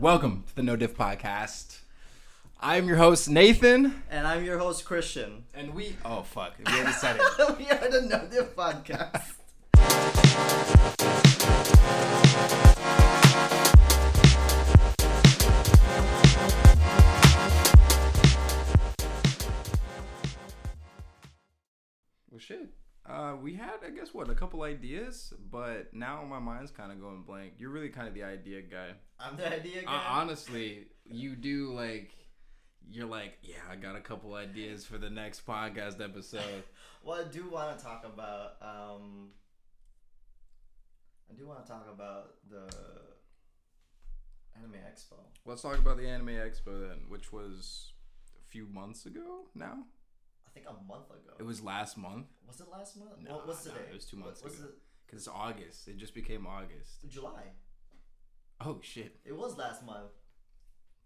Welcome to the No Diff podcast. I'm your host, Nathan. And I'm your host, Christian. And we... Oh, fuck. We already said it. We are the No Diff podcast. Shit. We had, I guess, a couple ideas, but now my mind's kind of going blank. You're really kind of the idea guy. I'm the idea guy? Honestly, you do, like, you're like, yeah, I got a couple ideas for the next podcast episode. Well, I do want to talk about, the Anime Expo. Let's talk about the Anime Expo then, which was a few months ago now. I think a month ago. It was last month. Was it last month? No, what was today? No, it was 2 months ago. Because it's August. It just became August. July. Oh, shit. It was last month.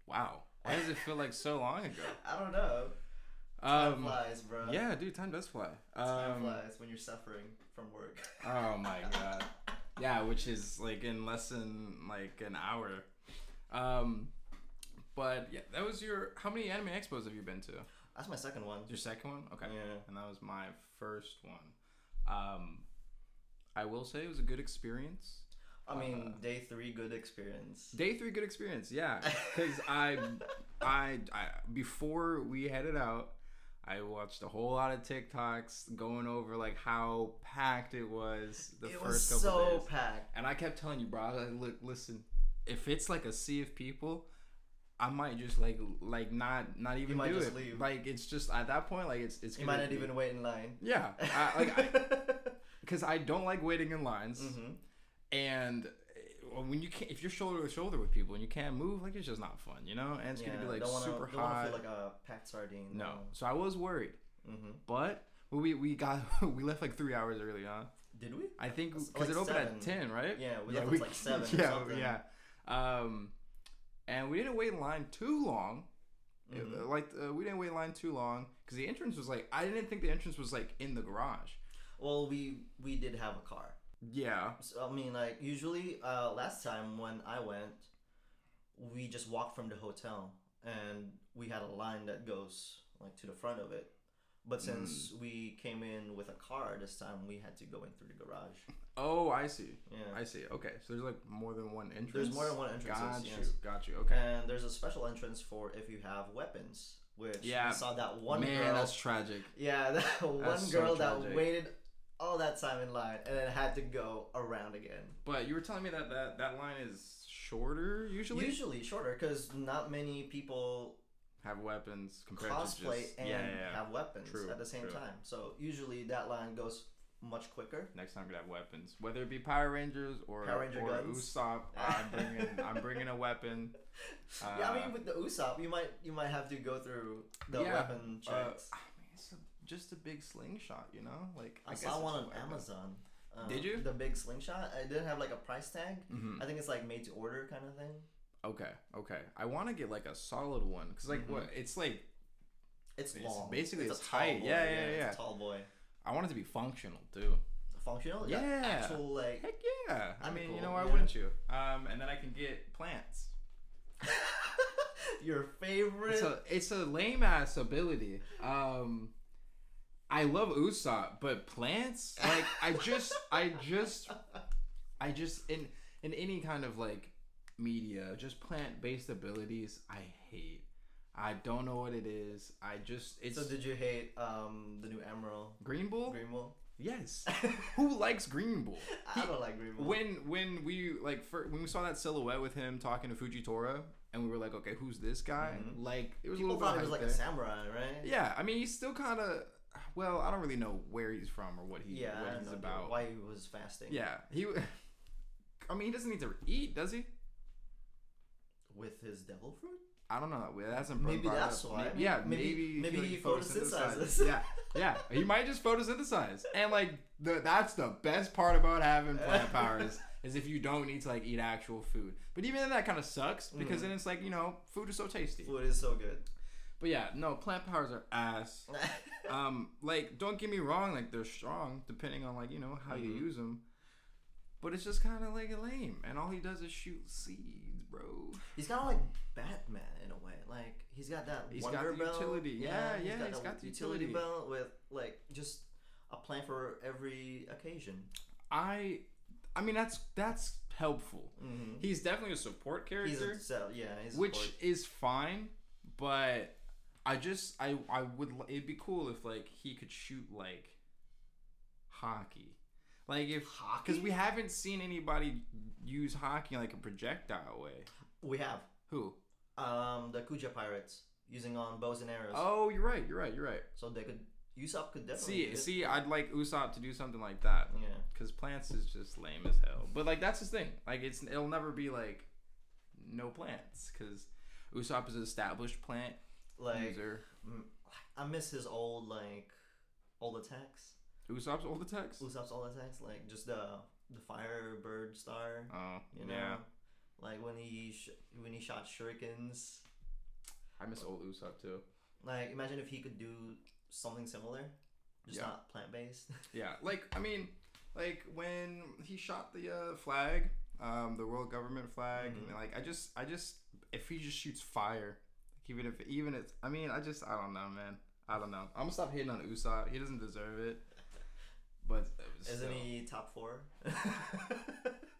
Wow. Why does it feel like so long ago? I don't know. Time flies, bro. Yeah, dude. Time does fly. Time flies when you're suffering from work. Oh, my God. Yeah, which is like in less than like an hour. But yeah, that was your... How many anime expos have you been to? That's my second one. Your second one? Okay. Yeah. And that was my first one. I will say it was a good experience. I mean, day three, good experience. Day three, good experience. Yeah, because I before we headed out, I watched a whole lot of TikToks going over like how packed it was the first couple days. So packed. And I kept telling you, bro. I was like, look, listen, if it's like a sea of people, I might just not even do it. Leave. Like it's just at that point, like it's. You might not even wait in line. Yeah, because I don't like waiting in lines, mm-hmm. And when you can't, if you're shoulder to shoulder with people and you can't move, like it's just not fun, you know. And it's gonna be like super hot. Don't want to feel like a packed sardine. No, so I was worried, mm-hmm. But we left like 3 hours early on. Did we? I think because it opened 7. At 10, right? Yeah, we left at like 7. Yeah, or something. Yeah. And we didn't wait in line too long. Mm-hmm. We didn't wait in line too long because the entrance was like, I didn't think the entrance was like in the garage. Well, we did have a car. Yeah. So, I mean, like usually last time when I went, we just walked from the hotel and we had a line that goes like to the front of it. But since we came in with a car this time, we had to go in through the garage. Oh, I see. Yeah, I see. Okay, so there's like more than one entrance. There's more than one entrance. Got you. Okay. And there's a special entrance for if you have weapons, which we saw that one girl. Man, that's tragic. Yeah, that waited all that time in line and then had to go around again. But you were telling me that line is shorter usually. Usually shorter because not many people have weapons compared cosplay to just... and have weapons at the same time. So usually that line goes much quicker. Next time we have weapons, whether it be Power Rangers or Usopp, I'm bringing a weapon. Yeah, I mean with the Usopp, you might have to go through the weapon checks. I mean, it's just a big slingshot, you know. Like I saw one on Amazon. Did you? The big slingshot. It didn't have like a price tag. Mm-hmm. I think it's like made to order kind of thing. Okay. I want to get like a solid one because like what it's like. It's long. Basically, it's tight. Yeah. It's a tall boy. I want it to be functional too. Functional? Yeah. Actual like. Heck yeah! I mean, cool. You know why wouldn't you? And then I can get plants. Your favorite. It's a lame ass ability. I love Usopp, but plants like I just in any kind of like media, just plant-based abilities I hate. I don't know what it is. So did you hate the new Emerald? Green Bull? Yes. Who likes Green Bull? I don't like Green Bull. When we saw that silhouette with him talking to Fujitora and we were like, okay, who's this guy? Mm-hmm. Like it was people a little thought it was like there. A samurai, right? Yeah, I mean he's still kind of I don't really know where he's from or what he's about. Why he was fasting? Yeah, he doesn't need to eat, does he? With his devil fruit? I don't know. That's maybe that's why. Yeah, maybe he photosynthesizes. Yeah. He might just photosynthesize. And like that's the best part about having plant powers is if you don't need to like eat actual food. But even then, that kind of sucks because then it's like food is so tasty. Food is so good. But yeah, no, plant powers are ass. Don't get me wrong. Like they're strong depending on like how you use them. But it's just kind of like lame. And all he does is shoot seeds. bro. He's kind of like Batman in a way. Like he's got that Wonder Belt. Utility. Yeah, yeah. He's got the utility belt with like just a plan for every occasion. I mean that's helpful. Mm-hmm. He's definitely a support character. Which is fine, but I would it'd be cool if like he could shoot like hockey. Like if hockey? Because we haven't seen anybody use hockey in like a projectile way. We have. Who? The Kuja Pirates using on bows and arrows. Oh, you're right. So they could. Usopp could definitely do it. I'd like Usopp to do something like that. Yeah. Because plants is just lame as hell. But like that's his thing. Like it'll never be like no plants because Usopp is an established plant user. I miss his old attacks. Usopp's old attacks? Like, just the Firebird Star. Oh, you know? Yeah. Like, when he shot shurikens. I miss old Usopp, too. Like, imagine if he could do something similar. Just not plant-based. Yeah. Like, I mean, like, when he shot the flag, the world government flag, mm-hmm. and, like, I just, if he just shoots fire, like, even if, I mean, I don't know, man. I don't know. I'm going to stop hating on Usopp. He doesn't deserve it. But isn't he top 4?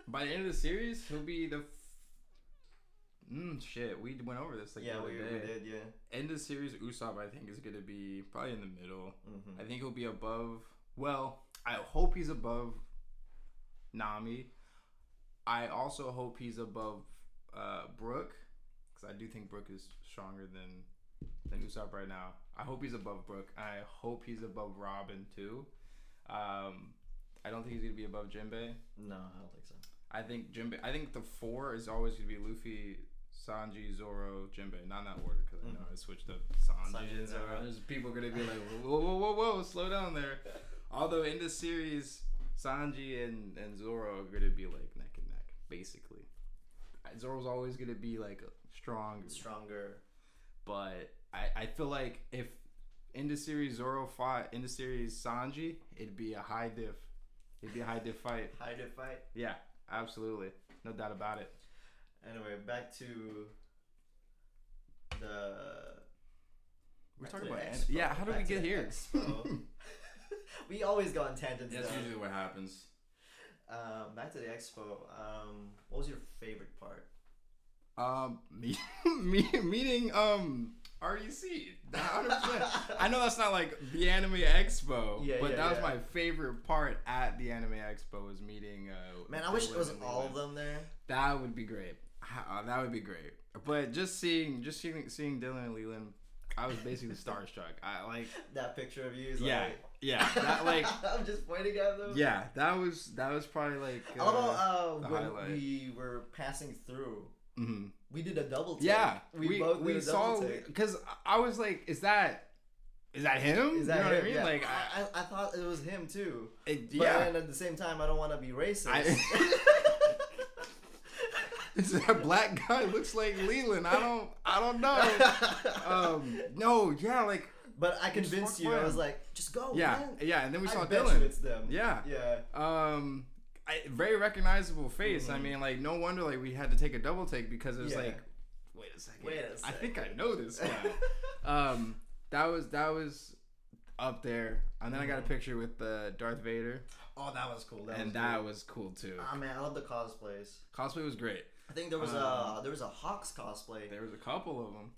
By the end of the series, he'll be the. Shit, we went over this the other day. Yeah. End of the series, Usopp I think is gonna be probably in the middle. Mm-hmm. I think he'll be above. Well, I hope he's above Nami. I also hope he's above Brooke because I do think Brooke is stronger than Usopp right now. I hope he's above Brooke. I hope he's above Robin too. I don't think he's gonna be above Jinbei. No, I don't think so. I think the 4 is always gonna be Luffy, Sanji, Zoro, Jinbei. Not in that order because I know I switched up Sanji and Zoro. There's people gonna be like, whoa, slow down there. Although in this series, Sanji and Zoro are gonna be like neck and neck basically. Zoro's always gonna be like stronger, but I feel like if. End of series Zoro fought end of series Sanji, it'd be a high diff fight. High diff fight? Yeah, absolutely. No doubt about it. Anyway, back to the We're talking about Expo. Yeah, how did we get here? We always go on tangents. That's usually what happens. Back to the Expo. What was your favorite part? Meeting REC 100%. I know that's not like the Anime Expo, but that was my favorite part at the Anime Expo was meeting. Man, I wish it was all of them there. That would be great. But just seeing Dylan and Leland, I was basically starstruck. I like that picture of you. I'm just pointing at them. Yeah, that was probably like. Although when highlight. We were passing through. Mm-hmm. We did a double take. Yeah, we both did a double take because I was like, "Is that him?" Is that you know him? What I mean? Yeah. Like I thought it was him too. But at the same time, I don't want to be racist. Is that black guy looks like Leland? I don't know. Like. But I convinced you. I was like, just go. Yeah, man. Yeah. And then we saw Dylan. It's them. Yeah. Yeah. Very recognizable face. Mm-hmm. I mean, like, no wonder like we had to take a double take because it was like, wait a second. I think I know this guy. That was up there, and then I got a picture with Darth Vader. Oh, that was cool. That was cool too. Oh man, I love the cosplays. Cosplay was great. I think there was a Hawks cosplay. There was a couple of them.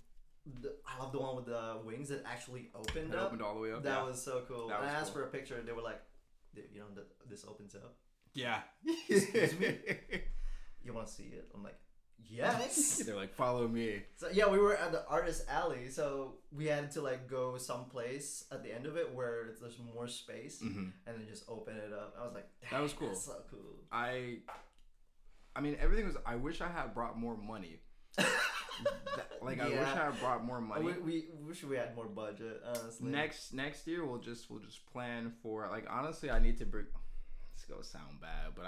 I love the one with the wings that actually opened up. It opened all the way up. That was so cool. When I asked for a picture, and they were like, you know, this opens up. Yeah. Excuse me? You want to see it? I'm like, yes. They're like, follow me. So yeah, we were at the artist alley, so we had to like go someplace at the end of it where there's more space, mm-hmm. and then just open it up. I was like, that was cool. That's so cool. I mean, everything was. I wish I had brought more money. I wish I had brought more money. We wish we had more budget. Honestly, next year we'll just plan for like honestly, I need to bring. It's gonna sound bad, but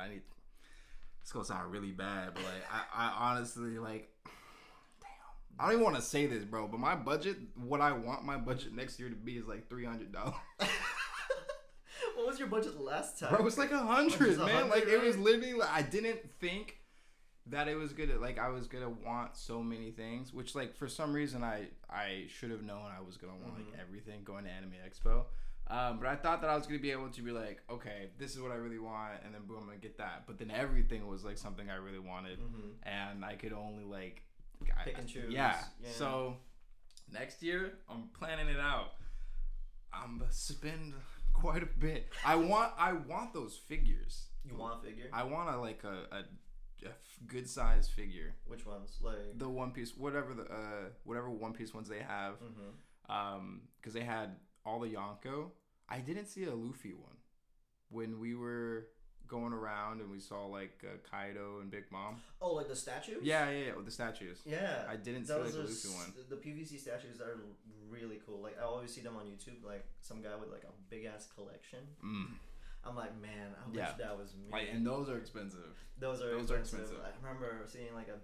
it's gonna sound really bad, but like I honestly like damn. I don't even wanna say this, bro, but my budget, what I want my budget next year to be is like $300. What was your budget last time? Bro, it was like 100, man. Like it was literally like I didn't think that it was good at, like, I was going to want so many things, which, like, for some reason, I should have known I was going to want, like, everything going to Anime Expo. But I thought that I was going to be able to be like, okay, this is what I really want, and then boom, I'm going to get that. But then everything was, like, something I really wanted, and I could only, like... Pick and choose. Yeah. So, next year, I'm planning it out. I'm going to spend quite a bit. I want those figures. You want a figure? I want, a good size figure. Which ones? Like the One Piece, whatever One Piece ones they have, because they had all the Yonko. I didn't see a Luffy one when we were going around and we saw like Kaido and Big Mom. Oh, like the statues? Yeah. The statues. Yeah, I didn't see like a Luffy one. The PVC statues are really cool. Like I always see them on YouTube. Like some guy with like a big ass collection. I'm like, man, I wish that was me. Like, and those are expensive. Those are expensive. I remember seeing like an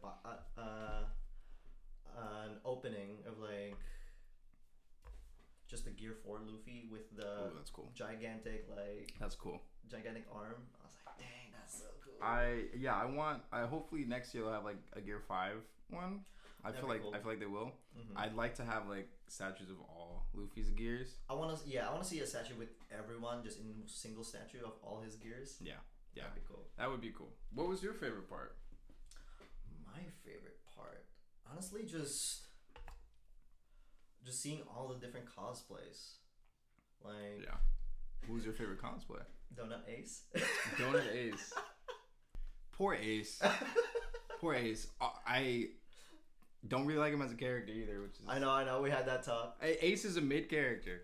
opening of like just the Gear 4 Luffy with the gigantic arm. I was like, dang, that's so cool. I hopefully next year they'll have like a Gear 5 one. I feel like they will. I'd like to have like statues of all Luffy's gears. I want to see a statue with everyone just in a single statue of all his gears. Yeah. That'd be cool. That would be cool. What was your favorite part? My favorite part, honestly, just seeing all the different cosplays. Like yeah. Who's your favorite cosplay? Donut Ace. Poor Ace. I don't really like him as a character either, which is... I know. We had that talk. Ace is a mid character.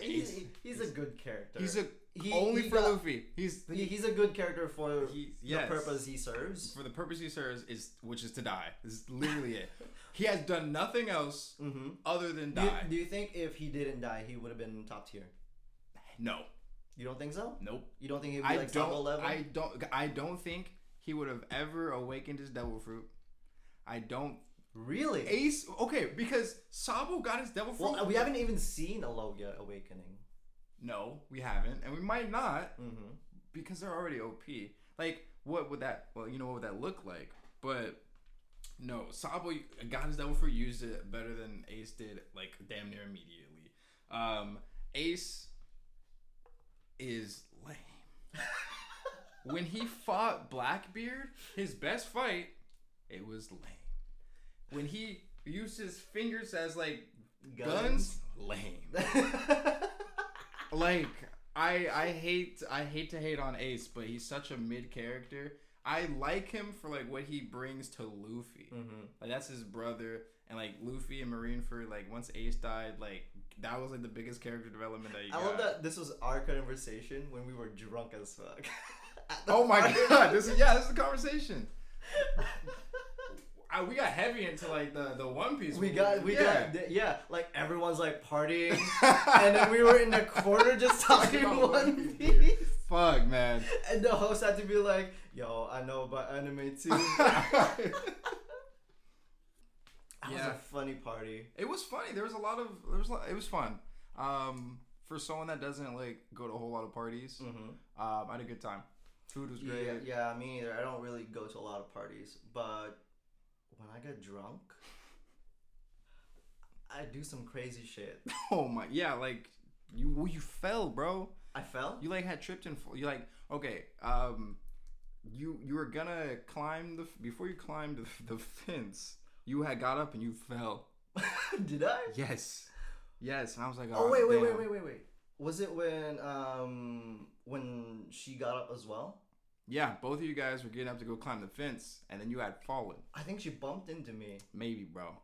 He's a good character. Luffy. He's a good character for the purpose he serves. For the purpose he serves which is to die. This is literally it. He has done nothing else other than die. Do you think if he didn't die, he would have been top tier? No. You don't think so? Nope. You don't think he'd be like top 11? I don't think he would have ever awakened his Devil Fruit. I don't really Ace. Okay, because Sabo got his Devil Fruit. Well, we haven't even seen a Logia Awakening. No, we haven't, and we might not because they're already OP. Like, what would that? Well, you know what would that look like? But no, Sabo got his Devil Fruit, used it better than Ace did, like damn near immediately. Ace is lame. When he fought Blackbeard, his best fight. It was lame. When he used his fingers as like guns lame. Like I hate to hate on Ace, but he's such a mid character. I like him for like what he brings to Luffy. Like that's his brother, and like Luffy and Marineford. Like once Ace died, like that was like the biggest character development that you got. I love that this was our conversation when we were drunk as fuck. Oh my god! This is a conversation. We got heavy into like the One Piece. We got like everyone's like partying, and then we were in the corner just talking One Piece. Fuck man! And the host had to be like, "Yo, I know about anime too." It was a funny party. It was funny. It was fun. For someone that doesn't like go to a whole lot of parties, I had a good time. Food was great. Yeah, me either. I don't really go to a lot of parties, but when I get drunk, I do some crazy shit. Oh my, yeah, like you fell, bro. I fell. You like had tripped and you like okay, you were gonna climb before you climbed the fence. You had got up and you fell. Did I? Yes. And I was like, oh wait. Was it when she got up as well? Yeah, both of you guys were getting up to go climb the fence, and then you had fallen. I think she bumped into me. Maybe, bro.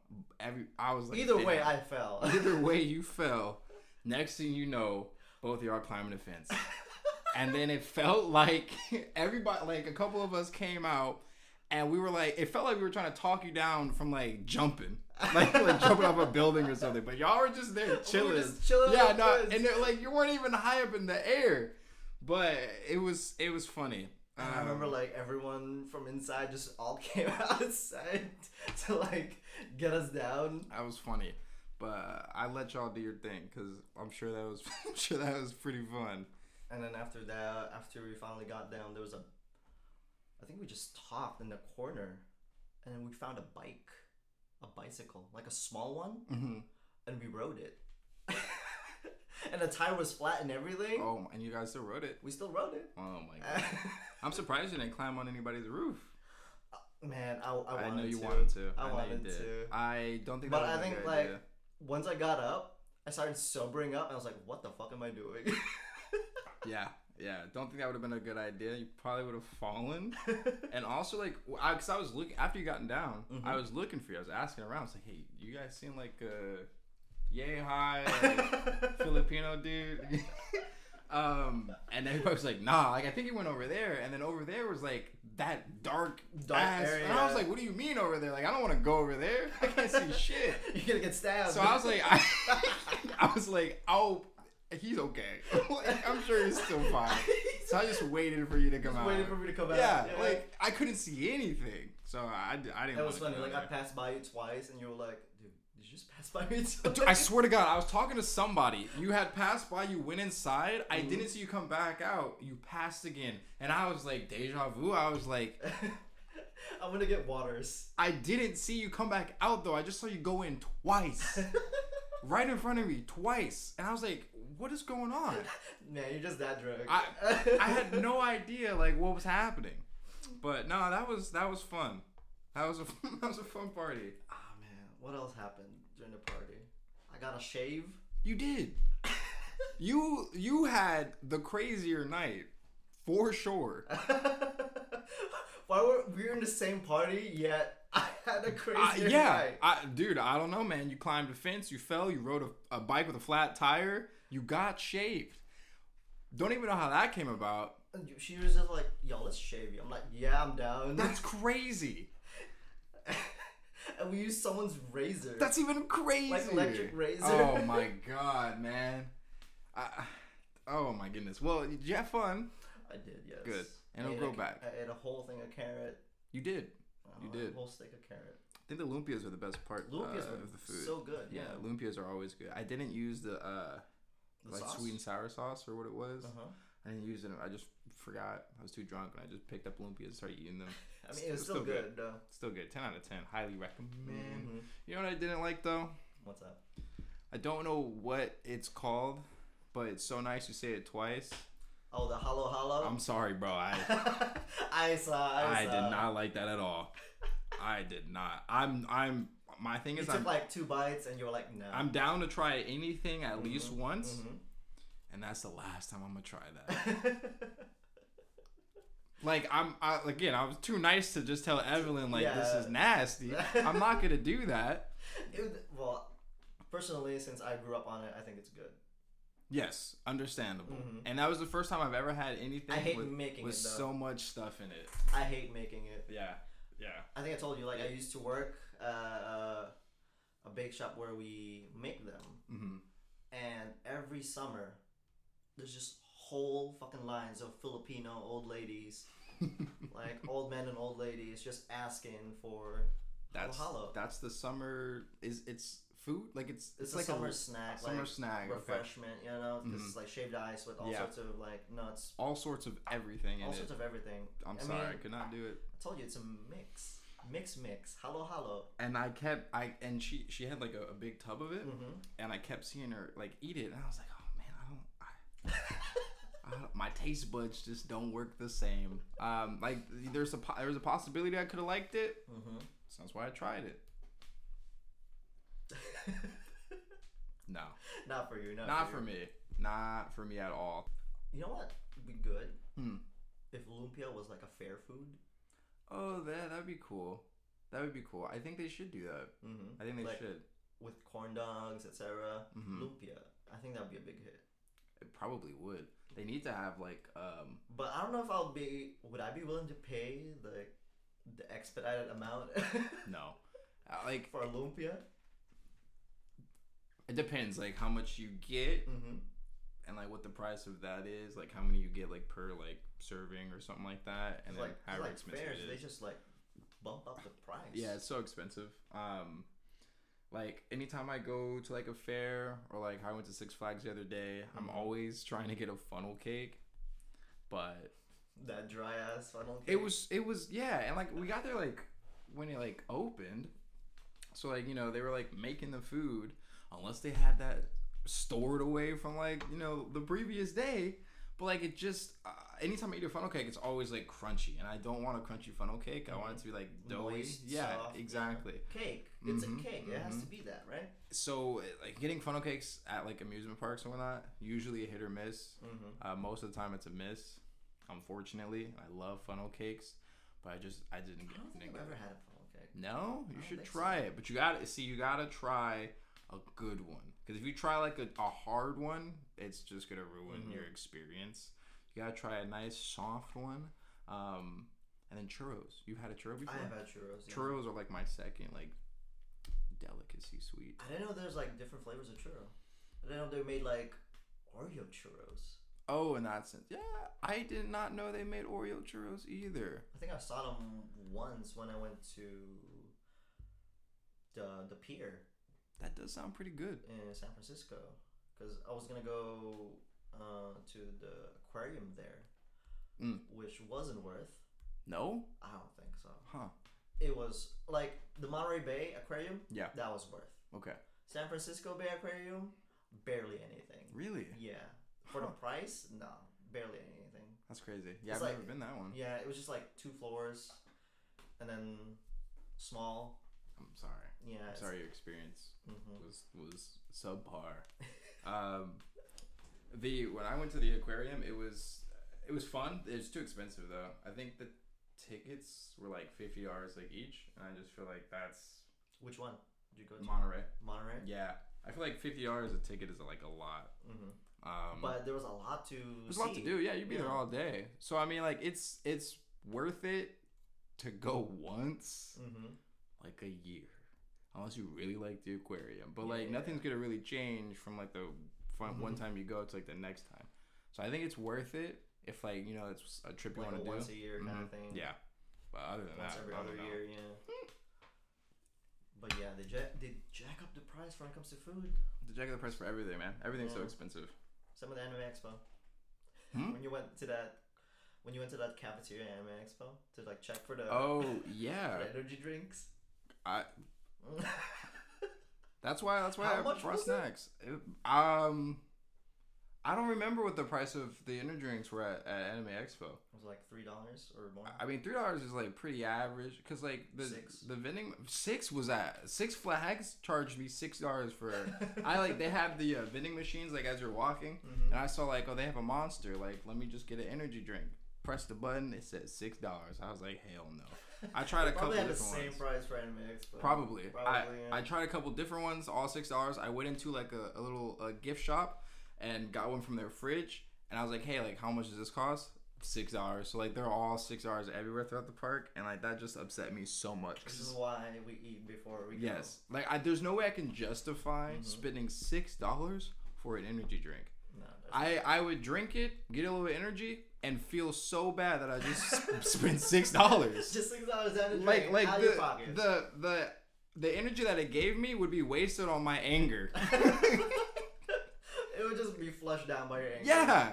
I was like... I fell. Either way, you fell. Next thing you know, both of you are climbing the fence. And then it felt like everybody... Like, a couple of us came out, and we were like... It felt like we were trying to talk you down from, like, jumping. Like jumping off a building or something. But y'all were just there chilling. We were just chilling. Yeah, no, and like, you weren't even high up in the air. But it was funny. And I remember like everyone from inside just all came outside to like get us down. That was funny, but I let y'all do your thing because I'm sure that was pretty fun. And then after we finally got down, there was a I think we just stopped in the corner and then we found a bike, a bicycle, like a small one, mm-hmm. and we rode it. And the tire was flat and everything. Oh, and you guys still rode it? We still rode it. Oh my god. I'm surprised you didn't climb on anybody's roof. Man, I know you wanted to. I wanted to. I don't think that was a good idea. But I think, like, once I got up, I started sobering up and I was like, what the fuck am I doing? Yeah. Don't think that would have been a good idea. You probably would have fallen. And also, like, because I was looking, after you gotten down, mm-hmm. I was looking for you. I was asking around. I was like, hey, you guys seem like a yay high like, Filipino dude. And everybody was like, nah, like I think he went over there, and then over there was like that dark area. And I was like, what do you mean over there? Like, I don't want to go over there. I can't see shit. You're gonna get stabbed. So I was like, I was like, oh, he's okay. Like, I'm sure he's still fine. So I just waited for you to come out. Waited for me to come out. Yeah, like I couldn't see anything. So I didn't. That was funny. Like I passed by you twice, and you were like, dude. Did you just pass by me? I swear to God, I was talking to somebody. You had passed by, you went inside. I didn't see you come back out. You passed again. And I was like, deja vu. I was like, I'm going to get waters. I didn't see you come back out, though. I just saw you go in twice. Right in front of me, twice. And I was like, what is going on? Man, you're just that drunk. I had no idea, like, what was happening. But, no, that was fun. That was a fun party. What else happened during the party? I got a shave. You did. You had the crazier night, for sure. Why were we in the same party yet? I had a crazier night. Dude, I don't know, man. You climbed a fence. You fell. You rode a bike with a flat tire. You got shaved. Don't even know how that came about. She was just like, "Yo, let's shave you." I'm like, "Yeah, I'm down." That's crazy. And we used someone's razor. That's even crazy. Like electric razor. Oh my god, man. Oh my goodness. Well, did you have fun? I did, yes. Good. And it'll grow back. I ate a whole thing of carrot. You did. A whole stick of carrot. I think the lumpias are the best part of the food. So good. Yeah, lumpias are always good. I didn't use the like sauce? Sweet and sour sauce or what it was. Uh-huh. I didn't use it. I just forgot. I was too drunk, and I just picked up lumpias and started eating them. I mean, it's still good, though. Still good. 10 out of 10. Highly recommend. Mm-hmm. You know what I didn't like, though? What's that? I don't know what it's called, but it's so nice you say it twice. Oh, the halo halo? I'm sorry, bro. I did not like that at all. I did not. My thing is you took like two bites, and you were like, no. I'm down to try anything at least once. Mm-hmm. And that's the last time I'm gonna try that. Like I was too nice to just tell Evelyn like this is nasty. I'm not gonna do that. Well, personally, since I grew up on it, I think it's good. Yes, understandable. Mm-hmm. And that was the first time I've ever had anything so much stuff in it. I hate making it. Yeah. I think I told you I used to work a bake shop where we make them, and every summer. There's just whole fucking lines of Filipino old ladies, like old men and old ladies, just asking for halo. That's the summer. It's food? Like it's like a summer snack. Summer snack refreshment. Okay. You know, because it's like shaved ice with all sorts of like nuts. All sorts of everything. I could not do it. I told you it's a mix. Mix, halo halo. And I she had like a big tub of it, and I kept seeing her like eat it, and I was like, oh man, my taste buds just don't work the same. Like there was a possibility I could have liked it. Mm-hmm. So that's why I tried it. No, not for you. Not for me. Not for me at all. You know what would be good? If lumpia was like a fair food. Oh, that'd be cool. That would be cool. I think they should do that. Mm-hmm. I think they should. With corn dogs, etc. Lumpia. I think that'd be a big hit. It probably would. They need to have But I don't know if would I be willing to pay the expedited amount? No. For a lumpia? It depends how much you get and what the price of that is, how many you get per serving or something like that, and then how expensive it is. They just bump up the price. Yeah, it's so expensive. Anytime I go to a fair or I went to Six Flags the other day, I'm always trying to get a funnel cake, but That dry ass funnel cake. It was yeah, and like we got there like when it like opened. So like, you know, they were like making the food unless they had that stored away from like, you know, the previous day. But like it just anytime I eat a funnel cake, it's always like crunchy, and I don't want a crunchy funnel cake. I want it to be like doughy. Moist, yeah, soft, exactly. Yeah. Cake. It's a cake. It has to be that, right? So like getting funnel cakes at like amusement parks and whatnot, usually a hit or miss. Most of the time, it's a miss. Unfortunately, I love funnel cakes, but I didn't get. I don't think I've ever had a funnel cake. No, you should try it. But you gotta try a good one, because if you try like a hard one, it's just gonna ruin your experience. You gotta try a nice soft one, and then churros. You've had a churro before? I have had churros. Yeah. Churros are like my second like delicacy sweet. I didn't know there's like different flavors of churro. I didn't know they made like Oreo churros. Oh, in that sense, yeah. I did not know they made Oreo churros either. I think I saw them once when I went to the pier. That does sound pretty good. In San Francisco, because I was gonna go to the aquarium there, which wasn't worth. No, I don't think so. Huh? It was like the Monterey Bay Aquarium. Yeah, that was worth. Okay. San Francisco Bay Aquarium, barely anything. Really? Yeah. For the price, no, barely anything. That's crazy. Yeah, I've never been that one. Yeah, it was just like 2 floors, and then small. I'm sorry. Yeah. I'm sorry, your experience was subpar. When I went to the aquarium, it was fun. It was too expensive though. I think the tickets were like $50 like each, and I just feel like that's. Which one did you go to? Monterey. Yeah, I feel like $50 a ticket is like a lot. But there was a lot to. There's a lot to do. Yeah, you'd be there all day. So I mean, like it's worth it to go once, like a year, unless you really like the aquarium. But like nothing's gonna really change from like the one time you go to like the next time. So I think it's worth it if like, you know, it's a trip you like want to do. Once a year kind of thing. Yeah. But other than once that, every other year, yeah. But yeah, they jack up the price when it comes to food. They jack up the price for everything, man. Everything's so expensive. Some of the Anime Expo. When you went to that cafeteria Anime Expo to like check for the for the energy drinks. That's why I brought snacks. I don't remember what the price of the energy drinks were at Anime Expo. It was like $3 or more. I mean, $3 is like pretty average, because like the vending Six Flags charged me $6 for. I like they have the vending machines like as you're walking, and I saw like they have a Monster. Like, let me just get an energy drink. Press the button. It said $6. I was like, hell no. I tried a couple different ones. Probably had the same price for Anime Expo. Probably. I tried a couple different ones, all $6. I went into like a little gift shop and got one from their fridge. And I was like, hey, like, how much does this cost? $6. So like, they're all $6 everywhere throughout the park, and like that just upset me so much. This is why we eat before we go. Yes, like there's no way I can justify spending $6 for an energy drink. No, I would drink it, get a little energy, and feel so bad that I just spent $6. Just $6 out of drink, like out of your pocket. The energy that it gave me would be wasted on my anger. It would just be flushed down by your anger. Yeah,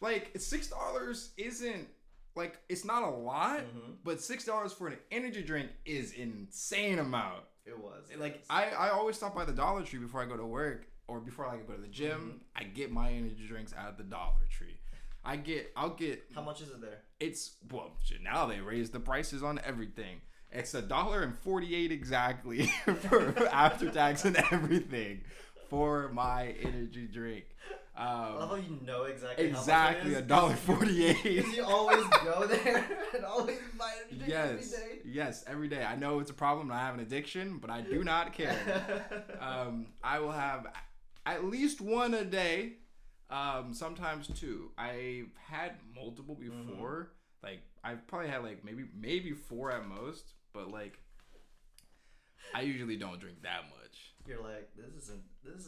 like $6 isn't like, it's not a lot, but $6 for an energy drink is insane amount. It was like I always stop by the Dollar Tree before I go to work or before I go to the gym. I get my energy drinks at the Dollar Tree. I'll get. How much is it there? It's, well, now they raise the prices on everything. It's $1.48 exactly for after tax and everything for my energy drink. I love how you know exactly $1.48. Because you always go there and always buy energy drink every day. Yes, every day. I know it's a problem. And I have an addiction, but I do not care. I will have at least one a day. Sometimes two. I've had multiple before. Like, I've probably had like maybe four at most, but like I usually don't drink that much. You're like, this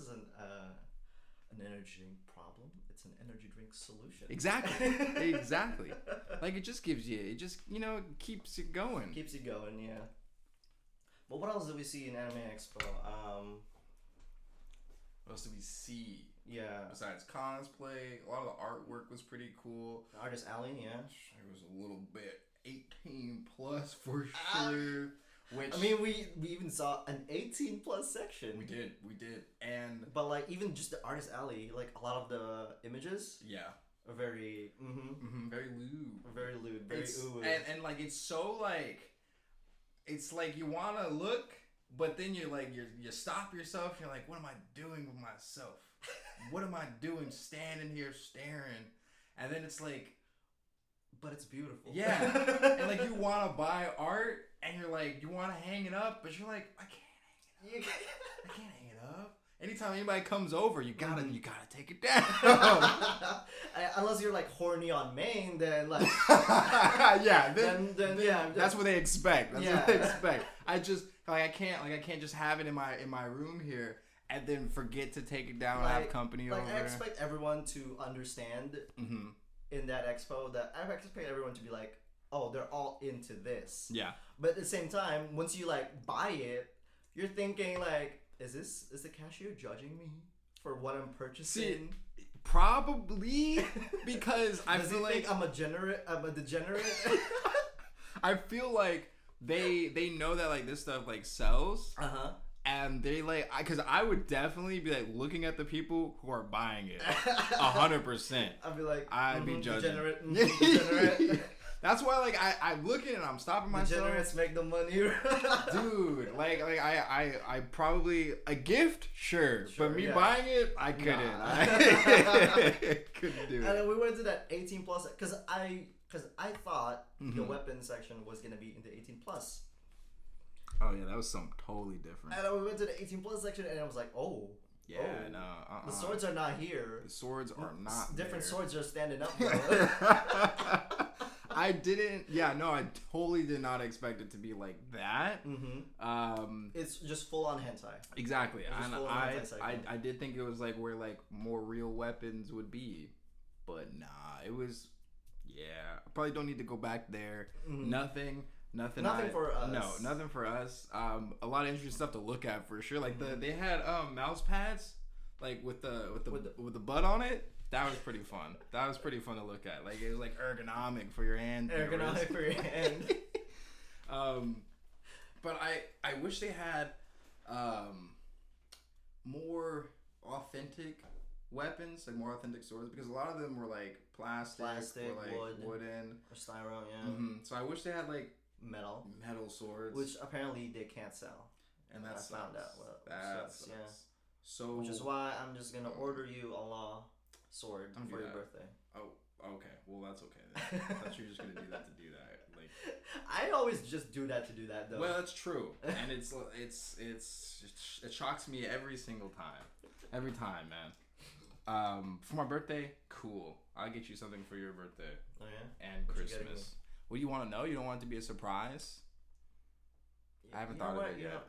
isn't an energy drink problem. It's an energy drink solution. Exactly. Like, it just gives you, it just, you know, keeps it going. Keeps it going, yeah. But what else did we see in Anime Expo? What else did we see? Yeah. Besides cosplay, a lot of the artwork was pretty cool. The artist Alley, yeah. It was a little bit 18 plus for sure. Which, I mean, we even saw an 18 plus section. We did, and but like even just the artist alley, like a lot of the images, yeah, are very very lewd, very ooh, and like it's so like, it's like you want to look, but then you're like you stop yourself. You're like, what am I doing with myself? What am I doing standing here staring? And then it's like, but it's beautiful. Yeah, and like you want to buy art. And you're like, you want to hang it up, but you're like, I can't hang it up. I can't hang it up. Anytime anybody comes over, you gotta take it down. Unless you're like horny on Maine, then like, yeah, then yeah, that's what they expect. What they expect. I just I can't just have it in my room here and then forget to take it down. Like, and have company over. I expect everyone to understand in that expo that I expect everyone to be like, oh, they're all into this. Yeah. But at the same time, once you like buy it, you're thinking like, is the cashier judging me for what I'm purchasing? See, probably, because I feel like think I'm a degenerate. I feel like they know that like this stuff like sells. Uh-huh. And they like, because I would definitely be like looking at the people who are buying it. 100%. I'd be like, I'd be judging. Degenerate. That's why, like, I look at it and I'm stopping myself. Degenerates make the money. Dude, like I probably... A gift? Sure. But me buying it? I couldn't. I couldn't do it. And then we went to that 18 plus... Because I thought the weapon section was going to be in the 18 plus. Oh, yeah. That was something totally different. And then we went to the 18 plus section and I was like, oh... Yeah, oh, no. The swords are not here. The swords are not different there. Swords are standing up, bro. I totally did not expect it to be like that. Mm-hmm. It's just full on hentai. Exactly. And I did think it was like where like more real weapons would be, but nah, it was. Yeah, I probably don't need to go back there. Mm-hmm. Nothing for us. No, nothing for us. A lot of interesting stuff to look at for sure. Like they had mouse pads, like with the butt on it. That was pretty fun. To look at. Like it was like ergonomic for your hand. But I wish they had more authentic weapons, like more authentic swords, because a lot of them were like plastic or like wooden or styro. Yeah. Mm-hmm. So I wish they had like metal swords, which apparently they can't sell. And that's I found out. That's yeah. So which is why I'm just gonna order you a law. Sword for your birthday. Oh, okay. Well, that's okay. Then. I thought you were just gonna do that to do that. Like, I always just do that to do that, though. Well, that's true, and it shocks me every single time. Every time, man. For my birthday, cool. I'll get you something for your birthday. Oh yeah. And what Christmas. What do you want to know? You don't want it to be a surprise. Yeah, I haven't thought of it yet.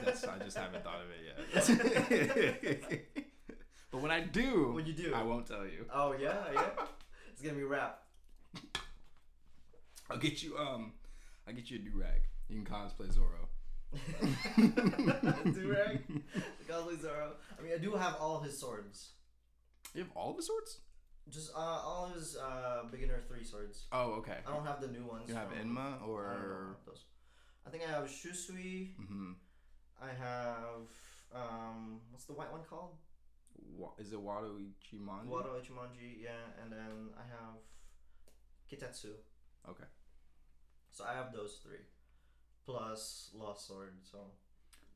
I just haven't thought of it yet. But when I do, I won't tell you. Oh yeah, it's gonna be a wrap. I'll get you a do-rag. You can cosplay Zoro. Do-rag, cosplay Zoro. I mean, I do have all his swords. You have all of his swords? Just all his beginner 3 swords. Oh okay. I don't have the new ones. You have Enma or those. I think I have Shusui. Mm-hmm. I have what's the white one called? Is it Wado Ichimonji, yeah, and then I have Kitetsu. Okay. So I have those 3, plus Lost Sword. So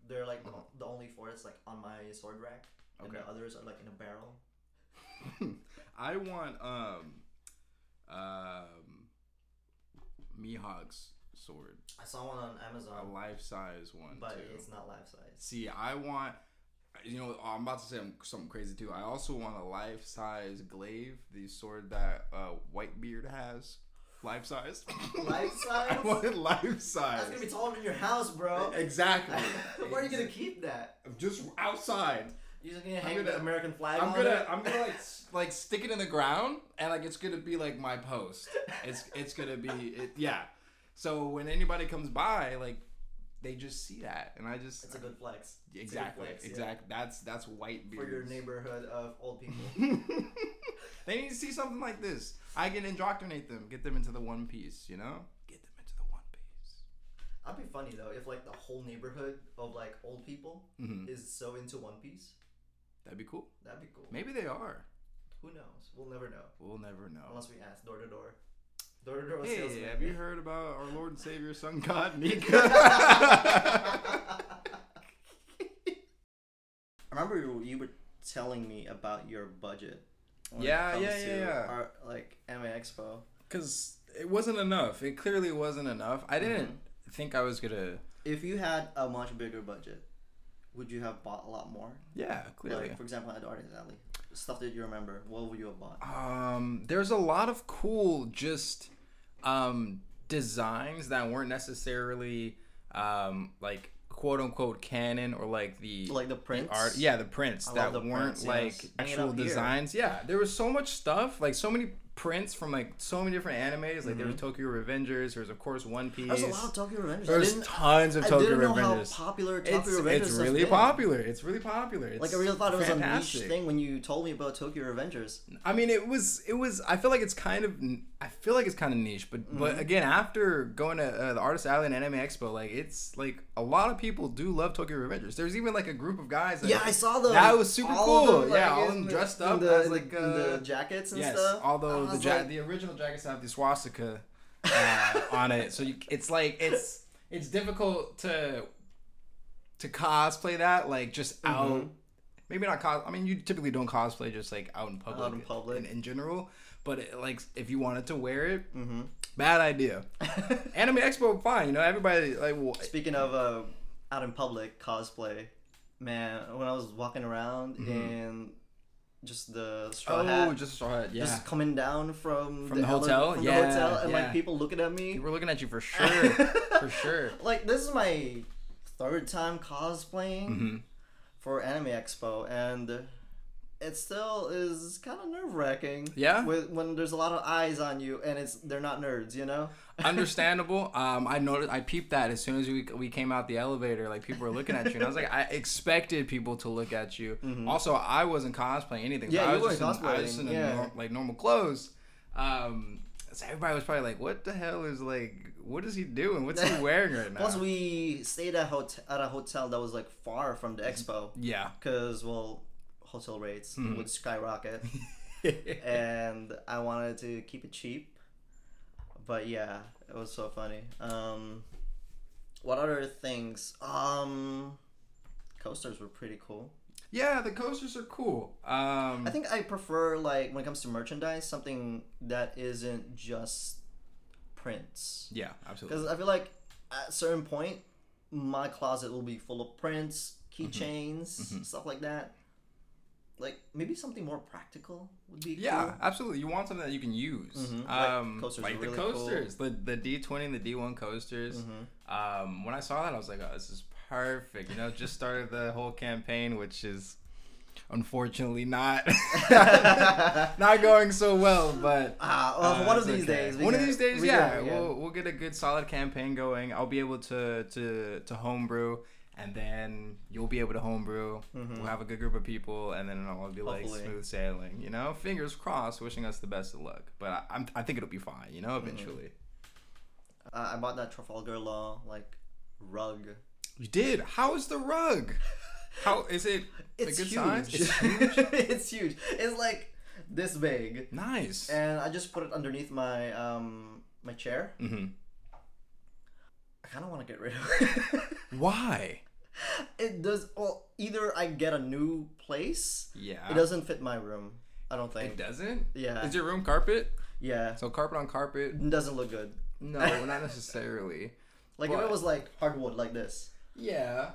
they're like the only 4 that's like on my sword rack, and the others are like in a barrel. I want Mihawk's sword. I saw one on Amazon. A life size one, but it's not life size. See, I want. You know, I'm about to say something crazy too. I also want a life-size glaive, the sword that Whitebeard has. Life-size? Life-size? I want it life-size. That's gonna be taller than your house, bro. Exactly. Where are you gonna keep that? Just outside. You're just gonna hang the American flag on it? I'm gonna like stick it in the ground, and like it's gonna be like my post. It's gonna be, yeah. So when anybody comes by, like, they just see that, and I just... It's a good flex. Exactly, good flex, exactly. Yeah. That's white beards. For your neighborhood of old people. They need to see something like this. I can indoctrinate them, get them into the One Piece, you know? Get them into the One Piece. That'd be funny, though, if, like, the whole neighborhood of, like, old people is so into One Piece. That'd be cool. That'd be cool. Maybe they are. Who knows? We'll never know. We'll never know. Unless we ask door to door. Hey, have you heard about our Lord and Savior, Sun God, Nika? I remember you were telling me about your budget. Yeah. Our, like, Anime Expo. Because it wasn't enough. It clearly wasn't enough. I didn't think I was going to... If you had a much bigger budget, would you have bought a lot more? Yeah, clearly. Like, for example, at Artist Alley. Stuff that you remember, what would you have bought? There's a lot of cool just designs that weren't necessarily like quote unquote canon or like the prints, the art, the prints that weren't like actual designs. Yeah, there was so much stuff, like so many prints from like so many different animes. Like there was Tokyo Revengers. There was of course One Piece. There's a lot of Tokyo Revengers. There's tons of Tokyo Revengers. I didn't know how popular Tokyo Revengers is. It's really popular. It's really popular. Like I really thought it was a niche thing when you told me about Tokyo Revengers. I mean, it was. I feel like it's kind of niche. But again, after going to the Artist Alley and Anime Expo, like it's like a lot of people do love Tokyo Revengers. There's even like a group of guys. I saw them. That was super cool. All of them dressed up as like the jackets and stuff. Although. The original jackets have the swastika on it, so it's like it's difficult to cosplay that, like just out. Maybe not cos. I mean, you typically don't cosplay just like out in public. Out in public in general, but like if you wanted to wear it, bad idea. Anime Expo, fine. You know, everybody like. Speaking of out in public cosplay, man, when I was walking around and. Just the straw hat. Oh, just a straw hat, yeah. Just coming down from the hotel. From the hotel, and like people looking at me. People were looking at you for sure. For sure. Like, this is my third time cosplaying for Anime Expo, and it still is kind of nerve-wracking. Yeah. When there's a lot of eyes on you, and they're not nerds, you know? Understandable. I peeped that as soon as we came out the elevator, like people were looking at you, and I was like, I expected people to look at you. Also, I wasn't cosplaying anything. Yeah, I was just in normal clothes. So everybody was probably like, what the hell is what is he doing? What's he wearing right now? Plus, we stayed at a hotel that was like far from the expo. Yeah. Because hotel rates would skyrocket, and I wanted to keep it cheap. But yeah, it was so funny. What other things? Coasters were pretty cool. Yeah, the coasters are cool. I think I prefer, like, when it comes to merchandise, something that isn't just prints. Yeah, absolutely. Because I feel like at a certain point, my closet will be full of prints, keychains, stuff like that. Like, maybe something more practical would be cool. Yeah, absolutely. You want something that you can use. Like coasters. Like really the coasters. Cool. The D20 and the D1 coasters. When I saw that, I was like, oh, this is perfect. You know, just started the whole campaign, which is unfortunately not going so well. But one of these days, we'll get a good solid campaign going. I'll be able to homebrew. And then you'll be able to homebrew. We'll have a good group of people, and then it'll be like smooth sailing. You know, fingers crossed, wishing us the best of luck. But I think it'll be fine. You know, eventually. I bought that Trafalgar Law rug. You did? How is the rug? How is it? It's a good size? It's huge. It's huge. It's like this big. Nice. And I just put it underneath my my chair. I kind of want to get rid of it. Why? It does. Well, either I get a new place. Yeah. It doesn't fit my room. I don't think. It doesn't? Yeah. Is your room carpet? Yeah. So carpet on carpet. It doesn't look good. No, not necessarily. If it was hardwood like this. Yeah.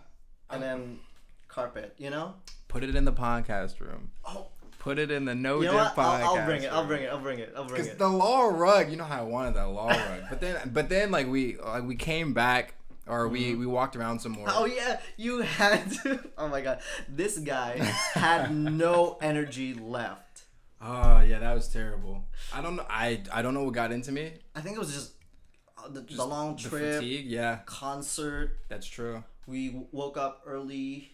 And then carpet, you know? Put it in the podcast room. Oh. Put it in the No Diff podcast. I'll bring it. Because the law rug, you know how I wanted that law rug. But then we came back. Or we walked around some more. Oh, yeah. You had to. Oh, my God. This guy had no energy left. Oh, yeah. That was terrible. I don't know what got into me. I think it was just the long trip, fatigue, yeah, concert. That's true. We woke up early,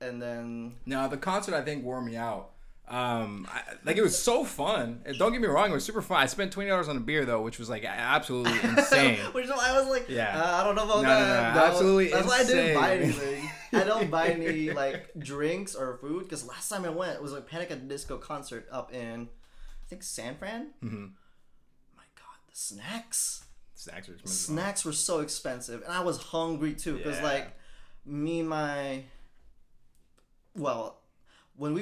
and then the concert I think wore me out. Like it was so fun. Don't get me wrong, it was super fun. I spent $20 on a beer though, which was like absolutely insane. Which I was like, I don't know about that. No, absolutely insane. That's why I didn't buy anything. I don't buy any like drinks or food because last time I went it was like Panic at the Disco concert up in I think San Fran. Mm-hmm. My God, the snacks. Snacks were expensive. Snacks were so expensive, and I was hungry too because like me and my when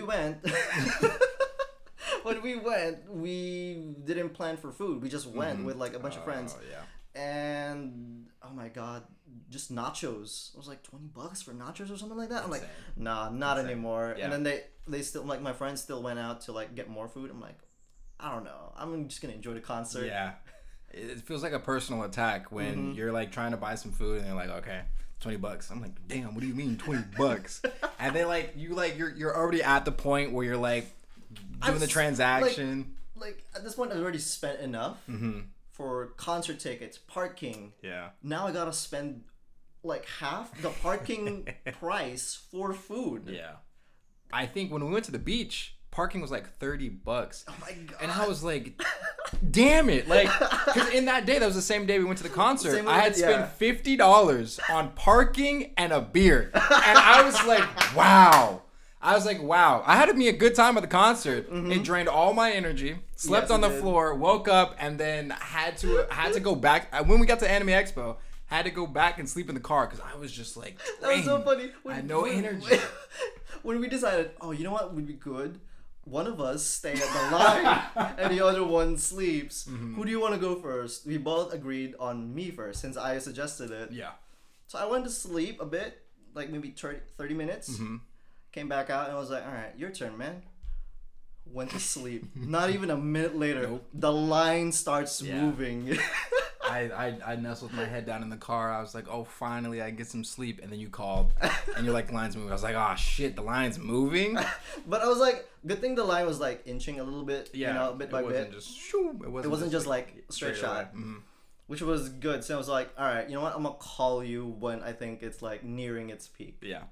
we went, we didn't plan for food. We just went with like a bunch of friends. Yeah. And oh my God, just nachos. It was like $20 for nachos or something like that. I'm like, nah, not anymore. Yeah. And then they still like my friends still went out to like get more food. I'm like, I don't know. I'm just gonna enjoy the concert. Yeah. It feels like a personal attack when you're like trying to buy some food and they're like, okay. $20. I'm like, damn, what do you mean $20? And they like you like you're already at the point where you're like doing the transaction. Like at this point I've already spent enough for concert tickets, parking. Yeah. Now I gotta spend like half the parking price for food. Yeah. I think when we went to the beach, parking was like $30. Oh my God. And I was like, damn it. Like, because in that day, that was the same day we went to the concert. I had spent $50 on parking and a beer. And I was like, wow. I had me a good time at the concert. It drained all my energy. Slept on the floor, woke up, and then had to go back. When we got to Anime Expo, had to go back and sleep in the car because I was just like, dang, that was so funny. I had no energy. When we decided, oh, you know what would be good? One of us stay at the line and the other one sleeps. Who do you want to go first? We both agreed on me first since I suggested it. Yeah. So I went to sleep a bit, like maybe 30 minutes. Came back out and I was like, all right, your turn, man. Went to sleep. Not even a minute later, the line starts moving. I nestled my head down in the car. I was like, oh, finally I get some sleep. And then you called and you're like, the line's moving. I was like, oh shit, the line's moving. But I was like, good thing the line was like inching a little bit, you know, bit by bit. It wasn't just like straight shot. Which was good. So I was like, all right, you know what? I'm going to call you when I think it's like nearing its peak. Yeah.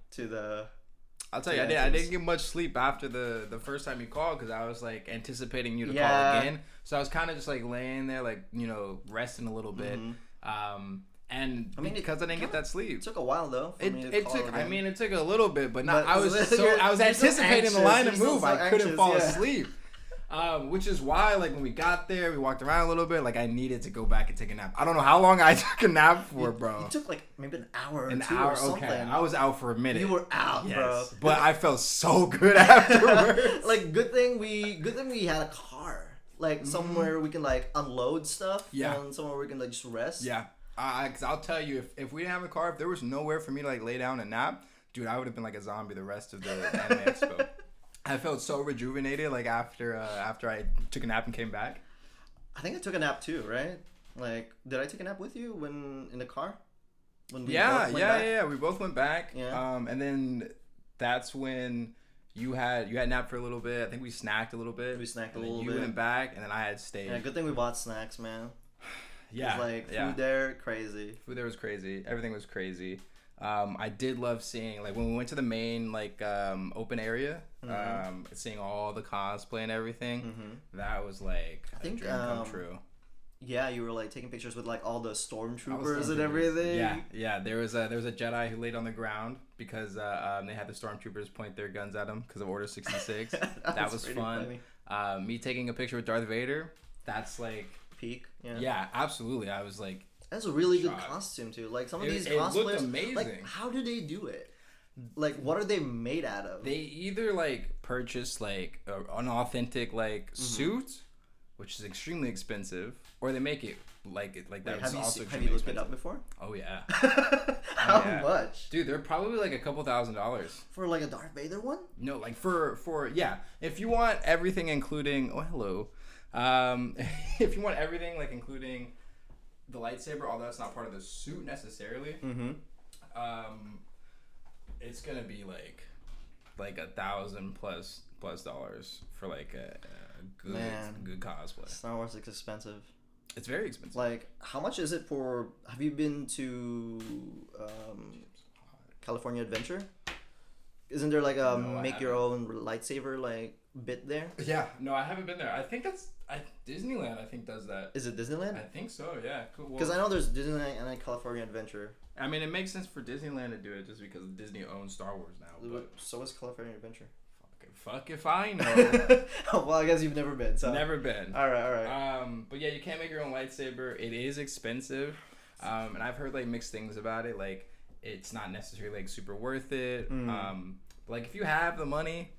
I'll tell you, I didn't get much sleep after the first time you called because I was like anticipating you to call again. So I was kind of just like laying there, like, you know, resting a little bit. And I mean, because I didn't get that sleep, it took a while though. It took a little bit, but not. But I was anticipating the line to move. I couldn't fall asleep, which is why like when we got there, we walked around a little bit. Like I needed to go back and take a nap. I don't know how long I took a nap for, bro. It took like maybe an hour or something. Okay, I was out for a minute. You were out, bro. But I felt so good afterwards. Like good thing we had a car. Like somewhere we can like unload stuff, and somewhere we can like just rest. Yeah, because I'll tell you, if we didn't have a car, if there was nowhere for me to like lay down and nap, dude, I would have been like a zombie the rest of the Anime Expo. I felt so rejuvenated like after I took a nap and came back. I think I took a nap too, right? Like, did I take a nap with you when in the car? When we we both went back. Yeah. And then that's when. You had nap for a little bit. I think we snacked a little bit. You went back, and then I had stayed. Yeah, good thing we bought snacks, man. Yeah. Like, food there, crazy. Food there was crazy. Everything was crazy. I did love seeing, like, when we went to the main, like, open area, seeing all the cosplay and everything, that was, like, a dream come true. Yeah, you were like taking pictures with like all the Stormtroopers and everything. Yeah. There was a Jedi who laid on the ground because they had the Stormtroopers point their guns at him because of Order 66. That was fun. Me taking a picture with Darth Vader. That's like peak. Yeah. Yeah, absolutely. I was like, that's a really good costume too. Like some of these cosplayers looked amazing. Like, how do they do it? Like, what are they made out of? They either like purchase like an authentic like suit, which is extremely expensive, or they make it like that. Wait, was also extremely have you looked expensive. It up before? Oh yeah. How much? Dude, they're probably like a couple $1,000s. For like a Darth Vader one? No, like for if you want everything including if you want everything like including the lightsaber, although that's not part of the suit necessarily, it's gonna be like $1,000+ for like a good cosplay. Star Wars is expensive. It's very expensive. Like, how much is it for... Have you been to California Adventure? Isn't there like a make-your-own lightsaber like bit there? Yeah. No, I haven't been there. I think that's... Disneyland, I think, does that. Is it Disneyland? I think so, yeah. Because cool. Well, I know there's Disneyland and then California Adventure. I mean, it makes sense for Disneyland to do it just because Disney owns Star Wars now. But... So is California Adventure. Fuck if I know. Well, I guess you've never been. So. Never been. All right. But yeah, you can't make your own lightsaber. It is expensive, and I've heard like mixed things about it. Like, it's not necessarily like super worth it. Like if you have the money,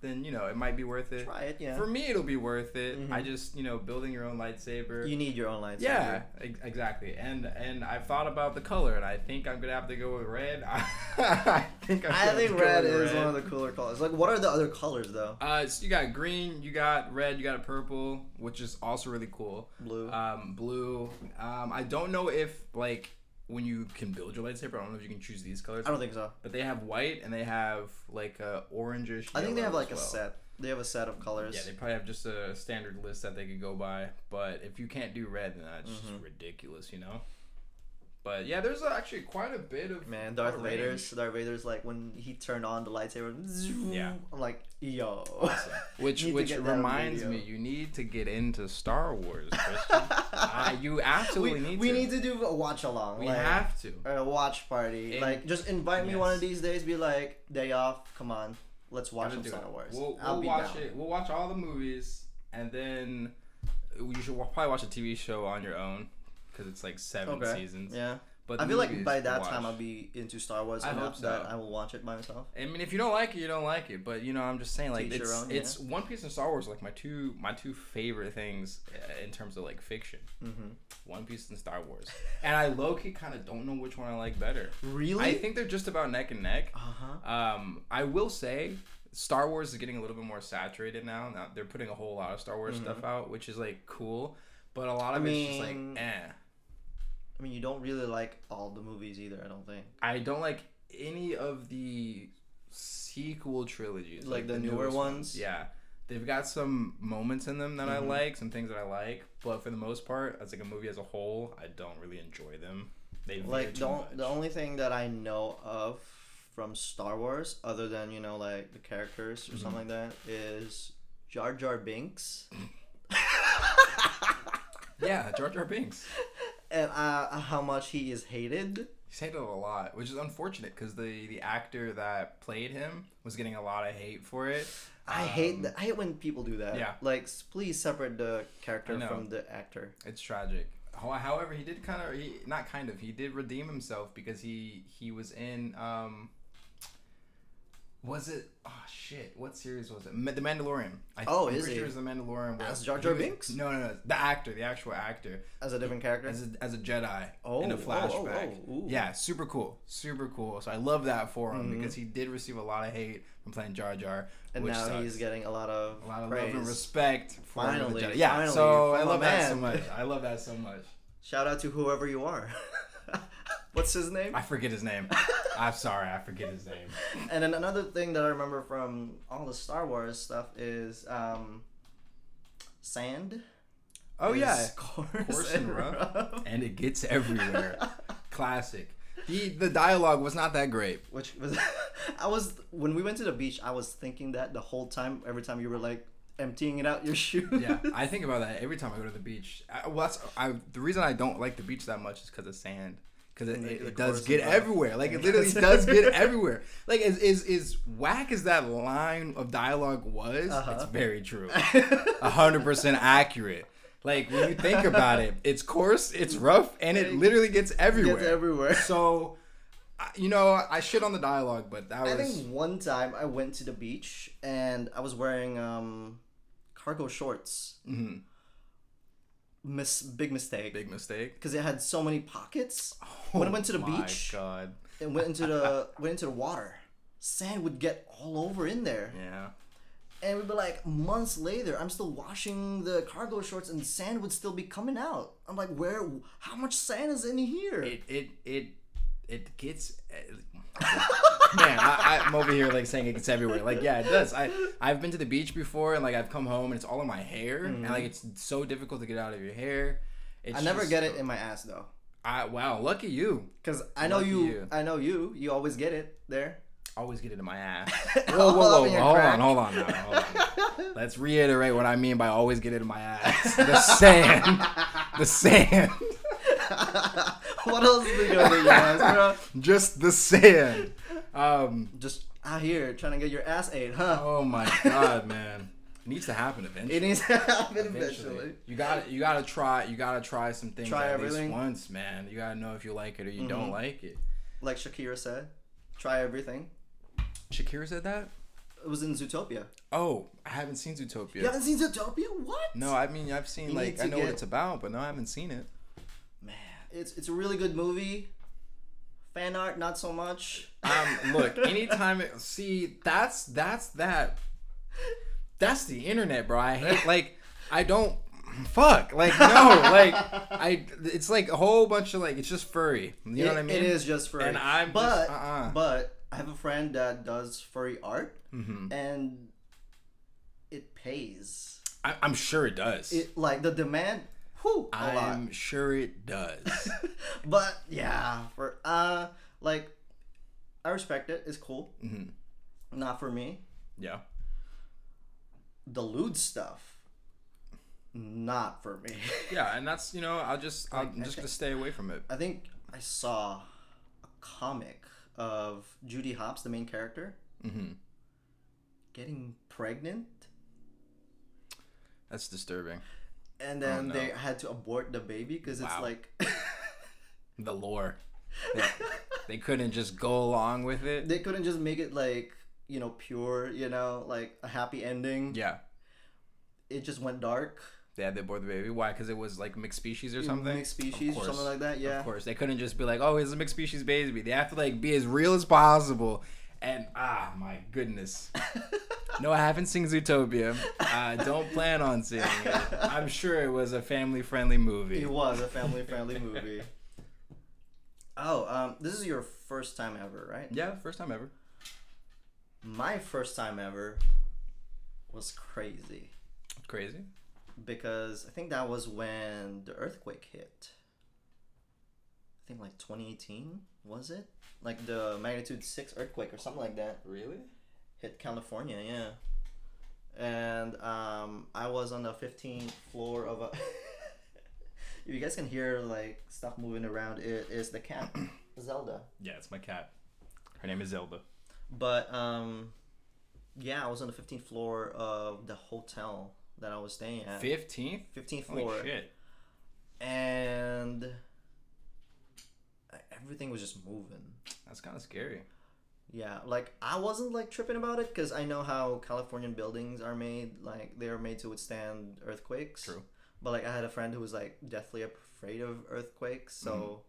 then you know it might be worth it. Try it. Yeah. For me, it'll be worth it. Mm-hmm. I just building your own lightsaber. You need your own lightsaber. Yeah, exactly. And I've thought about the color, and I think I'm gonna have to go with red. I think red is one of the cooler colors. Like, what are the other colors though? So you got green, you got red, you got purple, which is also really cool. Blue. I don't know if like when you can build your lightsaber, I don't know if you can choose these colors. I don't think so. But they have white and they have like orangish. I think they have like a set. They have a set of colors. Yeah, they probably have just a standard list that they could go by. But if you can't do red, then that's just ridiculous, But yeah, there's actually quite a bit of Darth Vader's like when he turned on the lightsaber. Yeah, I'm like, yo. Awesome. Which reminds me, you need to get into Star Wars, Christian. You absolutely need to. We need to do a watch along. We have to. Or a watch party. Like, just invite me one of these days. Be like, day off. Come on, let's watch some Star Wars. We'll watch it. We'll watch all the movies, and then you should probably watch a TV show on your own. Because it's like 7 seasons. Yeah. But I feel like by that time I'll be into Star Wars enough that I will watch it by myself. I mean, if you don't like it, you don't like it. But I'm just saying, like, it's One Piece and Star Wars are like my two favorite things in terms of like fiction. Mm-hmm. One Piece and Star Wars, and I low key kind of don't know which one I like better. Really? I think they're just about neck and neck. Uh-huh. I will say Star Wars is getting a little bit more saturated now. Now they're putting a whole lot of Star Wars stuff out, which is like cool, but a lot of it's just like I mean, you don't really like all the movies either, I don't think. I don't like any of the sequel trilogies. Like the newer ones? Yeah. They've got some moments in them that I like, some things that I like, but for the most part, as like a movie as a whole, I don't really enjoy them. They like the only thing that I know of from Star Wars, other than, like the characters or something like that, is Jar Jar Binks. Yeah, Jar Jar Binks. And how much he is hated. He's hated a lot, which is unfortunate because the actor that played him was getting a lot of hate for it. I hate that. I hate when people do that. Yeah. Like, please separate the character from the actor. It's tragic. However, he did he did redeem himself because he was in, was it? Oh shit! What series was it? The Mandalorian. I'm pretty sure it was The Mandalorian. As Jar Jar Binks? No. The actual actor, as a different character, as a Jedi in a flashback. Yeah, super cool, super cool. So I love that for him because he did receive a lot of hate from playing Jar Jar, and now he's getting a lot of praise. Love and respect. For finally, Jedi. Yeah. Finally, so I love that so much. I love that so much. Shout out to whoever you are. What's his name? I forget his name. I'm sorry, I forget his name. And then another thing that I remember from all the Star Wars stuff is sand. Oh, yeah. Coarse and rough. And it gets everywhere. Classic. The dialogue was not that great. Which was... when we went to the beach, I was thinking that the whole time, every time you were like, emptying it out your shoes. Yeah, I think about that every time I go to the beach. The reason I don't like the beach that much is because of sand. Because it does get everywhere. Like, it literally does get everywhere. Like, as whack as that line of dialogue was, it's very true. 100% accurate. Like, when you think about it, it's coarse, it's rough, and it literally gets everywhere. It gets everywhere. So, I shit on the dialogue, but I think one time I went to the beach, and I was wearing cargo shorts. Mm-hmm. Big mistake. Because it had so many pockets. When I went to the beach, God. And went into the water, sand would get all over in there. Yeah. And we'd be like, months later, I'm still washing the cargo shorts, and sand would still be coming out. I'm like, how much sand is in here? It gets. Man, I'm over here like saying it gets everywhere. Like, yeah, it does. I've been to the beach before, and like I've come home and it's all in my hair, and like it's so difficult to get out of your hair. It's I never get it in my ass though. Wow, lucky you. Because I know you. I know you. You always get it there. Always get it in my ass. Whoa, whoa, whoa. Hold on. Let's reiterate what I mean by always get it in my ass. The sand. The sand. What else is there in your ass, bro? Just the sand. Just out here trying to get your ass ate, huh? Oh my God, man. It needs to happen eventually. It needs to happen eventually. You gotta try some things at least once, man. You gotta know if you like it or you don't like it. Like Shakira said. Try everything. Shakira said that? It was in Zootopia. Oh, I haven't seen Zootopia. You haven't seen Zootopia? What? No, I mean, I've seen, like, I know what it's about, but no, I haven't seen it. Man, it's a really good movie. Fan art, not so much. Look, anytime it... See, that's that. That's the internet, bro. I hate, like, I don't... Fuck, like, no, like, it's like a whole bunch of, like, it's just furry. You know what I mean? It is just furry. And I'm but I have a friend that does furry art, and it pays. I'm sure it does. It, like, the demand, whew, a lot. I'm sure it does. But, yeah, for, like, I respect it. It's cool. Mm-hmm. Not for me. Yeah. The lewd stuff. Not for me. Yeah, and that's, you know, I'm just gonna stay away from it. I think I saw a comic of Judy Hopps, the main character, getting pregnant. That's disturbing. And then they had to abort the baby because it's like the lore. They couldn't just go along with it. They couldn't just make it like, you know, pure, you know, like a happy ending. Yeah. It just went dark. Yeah, they bore the baby. Why? Because it was like mixed species or something? Mixed species, something like that, yeah. Of course. They couldn't just be like, oh, it's a mixed species baby. They have to like be as real as possible. And my goodness. No, I haven't seen Zootopia. I don't plan on seeing it. I'm sure it was a family-friendly movie. It was a family-friendly movie. Oh, this is your first time ever, right? Yeah, first time ever. My first time ever was crazy. Crazy, because I think that was when the earthquake hit. I think like 2018, was it? Like the magnitude 6 earthquake or something like that. Really? Hit California, yeah. And I was on the 15th floor of a. If you guys can hear like stuff moving around, it is the cat, Zelda. Yeah, it's my cat. Her name is Zelda. But yeah, I was on the 15th floor of the hotel that I was staying at. 15th? 15th floor. Holy shit. And everything was just moving. That's kind of scary. Yeah, like I wasn't like tripping about it because I know how Californian buildings are made. Like they are made to withstand earthquakes. True. But like I had a friend who was like deathly afraid of earthquakes. So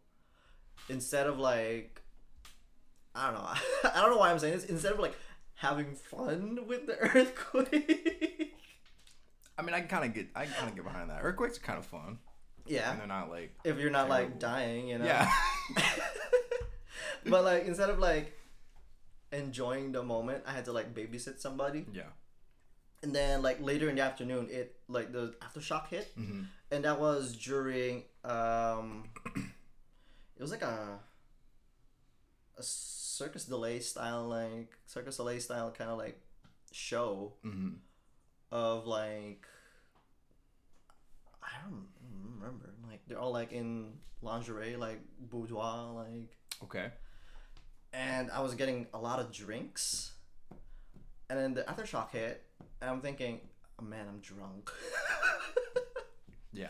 instead of like, I don't know. I don't know why I'm saying this. Instead of like having fun with the earthquake. I mean, I can kind of get behind that. Earthquakes are kind of fun. Yeah. And they're not like... If you're not terrible. Like dying, you know? Yeah. But like, instead of like enjoying the moment, I had to like babysit somebody. Yeah. And then like later in the afternoon, it like the aftershock hit. Mm-hmm. And that was during, it was like a circus delay style kind of like show. Mm-hmm. Of like, I don't remember. Like they're all like in lingerie, like boudoir, like. Okay. And I was getting a lot of drinks, and then the aftershock hit, and I'm thinking, oh, man, I'm drunk. Yeah.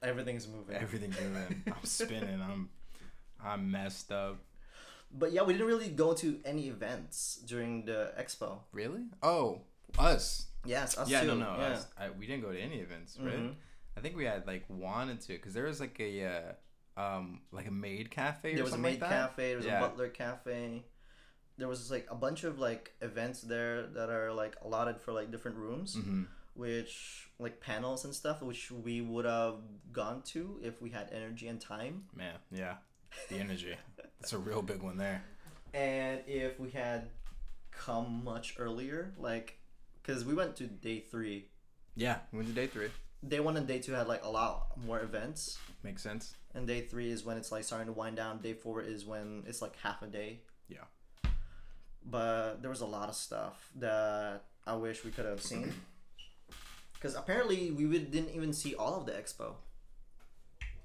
Everything's moving. I'm spinning. I'm messed up. But yeah, we didn't really go to any events during the expo. Really? Oh, us. Yes, us too. No. Yeah. We didn't go to any events, right? Mm-hmm. I think we had like one or two, because there was like a like a maid cafe or something like that. There was a maid cafe. There was a butler cafe. There was like a bunch of like events there that are like allotted for like different rooms, which like panels and stuff, which we would have gone to if we had energy and time. Man, yeah, the energy. That's a real big one there. And if we had come much earlier, like. Because we went to day 3. Yeah, we went to day 3. day one and day two had like a lot more events. Makes sense. And day three is when it's like starting to wind down. Day four is when it's like half a day. Yeah. But there was a lot of stuff that I wish we could have seen. Because apparently we didn't even see all of the expo.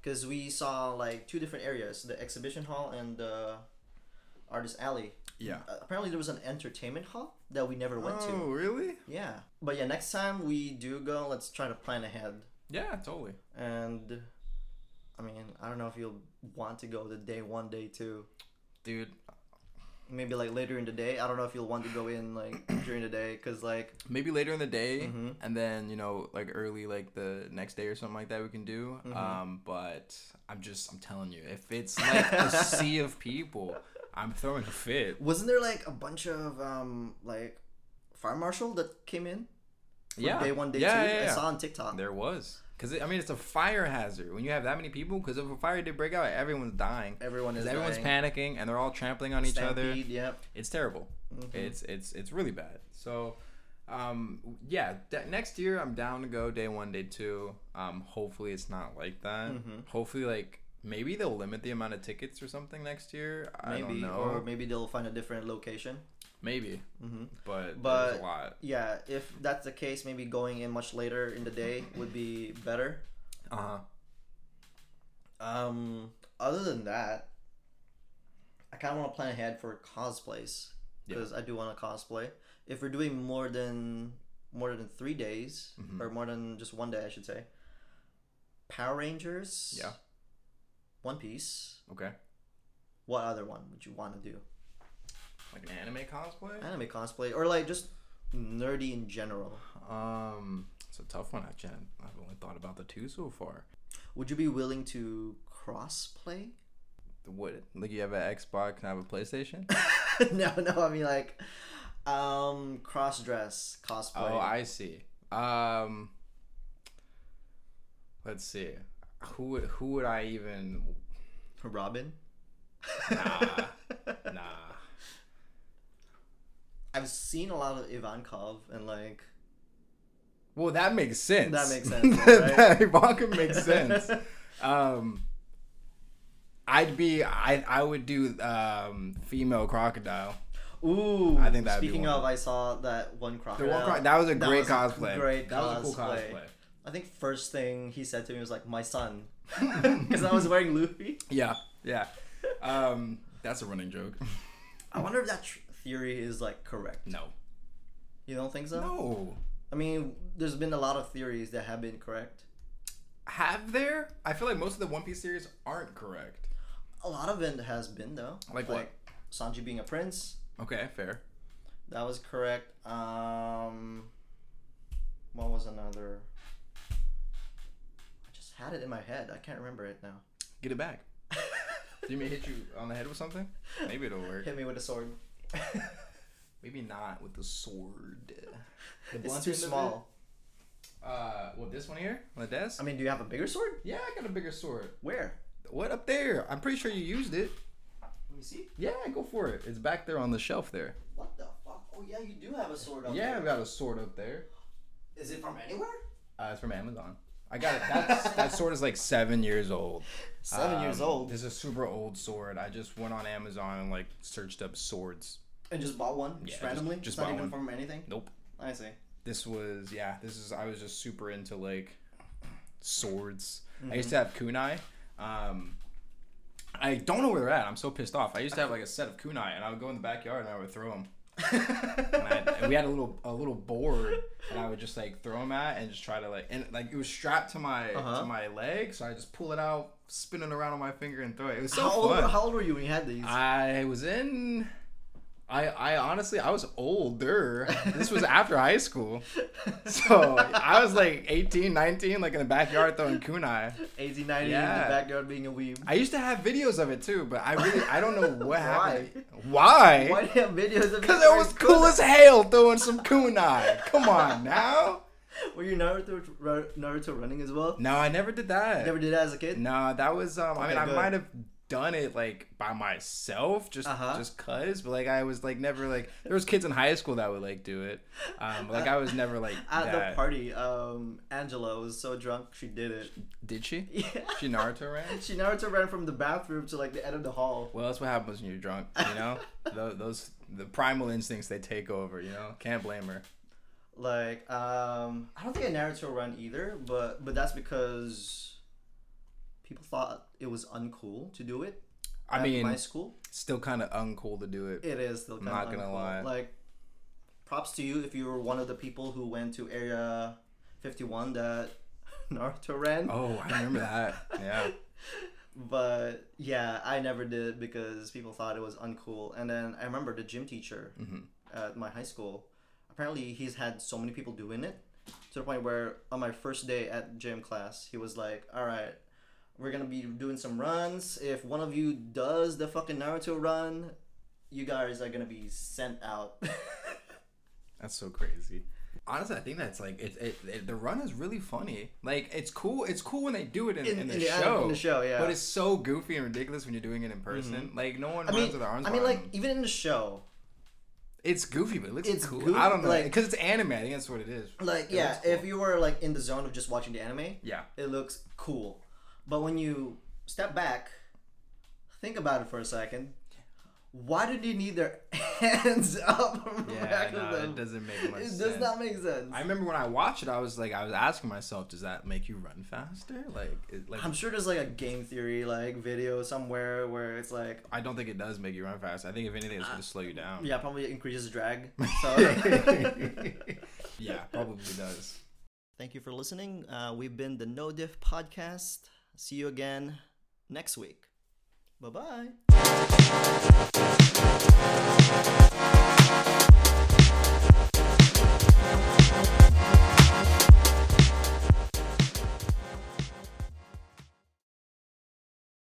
Because we saw like two different areas, the exhibition hall and the artist alley. Yeah. Apparently there was an entertainment hall that we never went to. Oh, really? Yeah. But yeah, next time we do go, let's try to plan ahead. Yeah, totally. And I mean, I don't know if you'll want to go to day one, day two. Dude. Maybe like later in the day. I don't know if you'll want to go in like during the day, cause like maybe later in the day, mm-hmm. and then you know like early like the next day or something like that we can do. Mm-hmm. But I'm telling you, if it's like a sea of people, I'm throwing a fit. Wasn't there like a bunch of like fire marshal that came in? Yeah. Day one, day two. Yeah. I saw on TikTok. There was. Because, I mean, it's a fire hazard when you have that many people. Because if a fire did break out, everyone's dying. Everyone's panicking, and they're all trampling on each other. Yep. It's terrible. Mm-hmm. It's really bad. So, yeah, next year I'm down to go day one, day two. Hopefully it's not like that. Mm-hmm. Hopefully, like, maybe they'll limit the amount of tickets or something next year. I don't know. Or maybe they'll find a different location. Maybe. Mm-hmm. But there's a lot. Yeah, if that's the case, maybe going in much later in the day would be better. Uh-huh. Other than that, I kind of want to plan ahead for cosplays. Because I do want to cosplay. If we're doing more than 3 days, mm-hmm. or more than just one day, I should say. Power Rangers. Yeah. One Piece. Okay. What other one would you want to do? Like an anime cosplay? Anime cosplay. Or like just nerdy in general. It's a tough one, actually. I've only thought about the two so far. Would you be willing to cross-play? Would like you have an Xbox and I have a PlayStation? No, I mean like cross-dress cosplay. Oh, I see. Let's see. Who would I even... Robin? Nah. I've seen a lot of Ivankov and like... Well, that makes sense. That makes sense, right? Ivankov makes sense. I would do female Crocodile. Ooh. I think that'd be one. Speaking of, I saw that one Crocodile. That was a great cosplay. I think first thing he said to me was like, my son. Because I was wearing Luffy. Yeah. That's a running joke. I wonder if that... theory is like correct. No, you don't think so? No, I mean, there's been a lot of theories that have been correct. Have there? I feel like most of the One Piece series aren't correct. A lot of it has been though. Like what? Sanji being a prince. Okay, fair. That was correct. What was another? I just had it in my head. I can't remember it now. Get it back. You may hit you on the head with something. Maybe it'll work. Hit me with a sword. Maybe not with the sword. It's too small. This one here on the desk. I mean, do you have a bigger sword? Yeah, I got a bigger sword. Where? What, up there? I'm pretty sure you used it. Let me see. Yeah, go for it. It's back there on the shelf there. What the fuck? Oh yeah, you do have a sword up there. Yeah, I've got a sword up there. Is it from anywhere? It's from Amazon. I got it. That sword is like 7 years old. 7 years old? It's a super old sword. I just went on Amazon and like searched up swords. And just bought one? Yeah, just randomly? Just bought one. Not even from anything? Nope. I see. I was just super into like swords. Mm-hmm. I used to have kunai. I don't know where they're at. I'm so pissed off. I used to have like a set of kunai and I would go in the backyard and I would throw them. And we had a little board, and I would just like throw them at, and just try to like, and like it was strapped to my to my leg, so I just pull it out, spin it around on my finger, and throw it. It was so fun. How old were you when you had these? I honestly, I was older. This was after high school, so I was like 18, 19, like in the backyard throwing kunai. 18, 19, in the backyard being a weeb. I used to have videos of it too, but I don't know what happened. Why? Why do you have videos of it? Because it was cool as hell throwing some kunai. Come on now. Were you Naruto running as well? No, I never did that. Never did that as a kid? No, that was I might have done it like by myself just cuz, but like I was like never like, there was kids in high school that would like do it, like I was never like at that. The party Angela was so drunk she did it. Did she? Yeah. She Naruto ran from the bathroom to like the end of the hall. Well, that's what happens when you're drunk, you know. the primal instincts, they take over, you know. Can't blame her. Like I don't think a Naruto run either, but that's because people thought it was uncool to do it. I mean, my school, still kind of uncool to do it. It is still kind of uncool. I'm not gonna lie. Like, props to you if you were one of the people who went to Area 51 that Naruto ran. Oh, I remember that. Yeah. But yeah, I never did because people thought it was uncool. And then I remember the gym teacher at my high school. Apparently, he's had so many people doing it to the point where on my first day at gym class, he was like, "All right, we're gonna be doing some runs. If one of you does the fucking Naruto run, you guys are gonna be sent out." That's so crazy. Honestly, I think that's like it. The run is really funny. Like, it's cool. It's cool when they do it in the show. In the show, yeah. But it's so goofy and ridiculous when you're doing it in person. Mm-hmm. Like, no one runs with their arms. I mean, like, even in the show, it's goofy, but it looks cool. Goofy, I don't know, because it's anime. I think that's what it is. Like, yeah, cool. If you were like in the zone of just watching the anime, yeah, it looks cool. But when you step back, think about it for a second. Why do they need their hands up? Yeah, no, it doesn't make much sense. It does not make sense. I remember when I watched it, I was asking myself, does that make you run faster? Like I'm sure there's like a game theory like video somewhere where it's like, I don't think it does make you run faster. I think if anything, it's going to slow you down. Yeah, probably increases drag. So. Yeah, probably does. Thank you for listening. We've been the No Diff podcast. See you again next week. Bye-bye.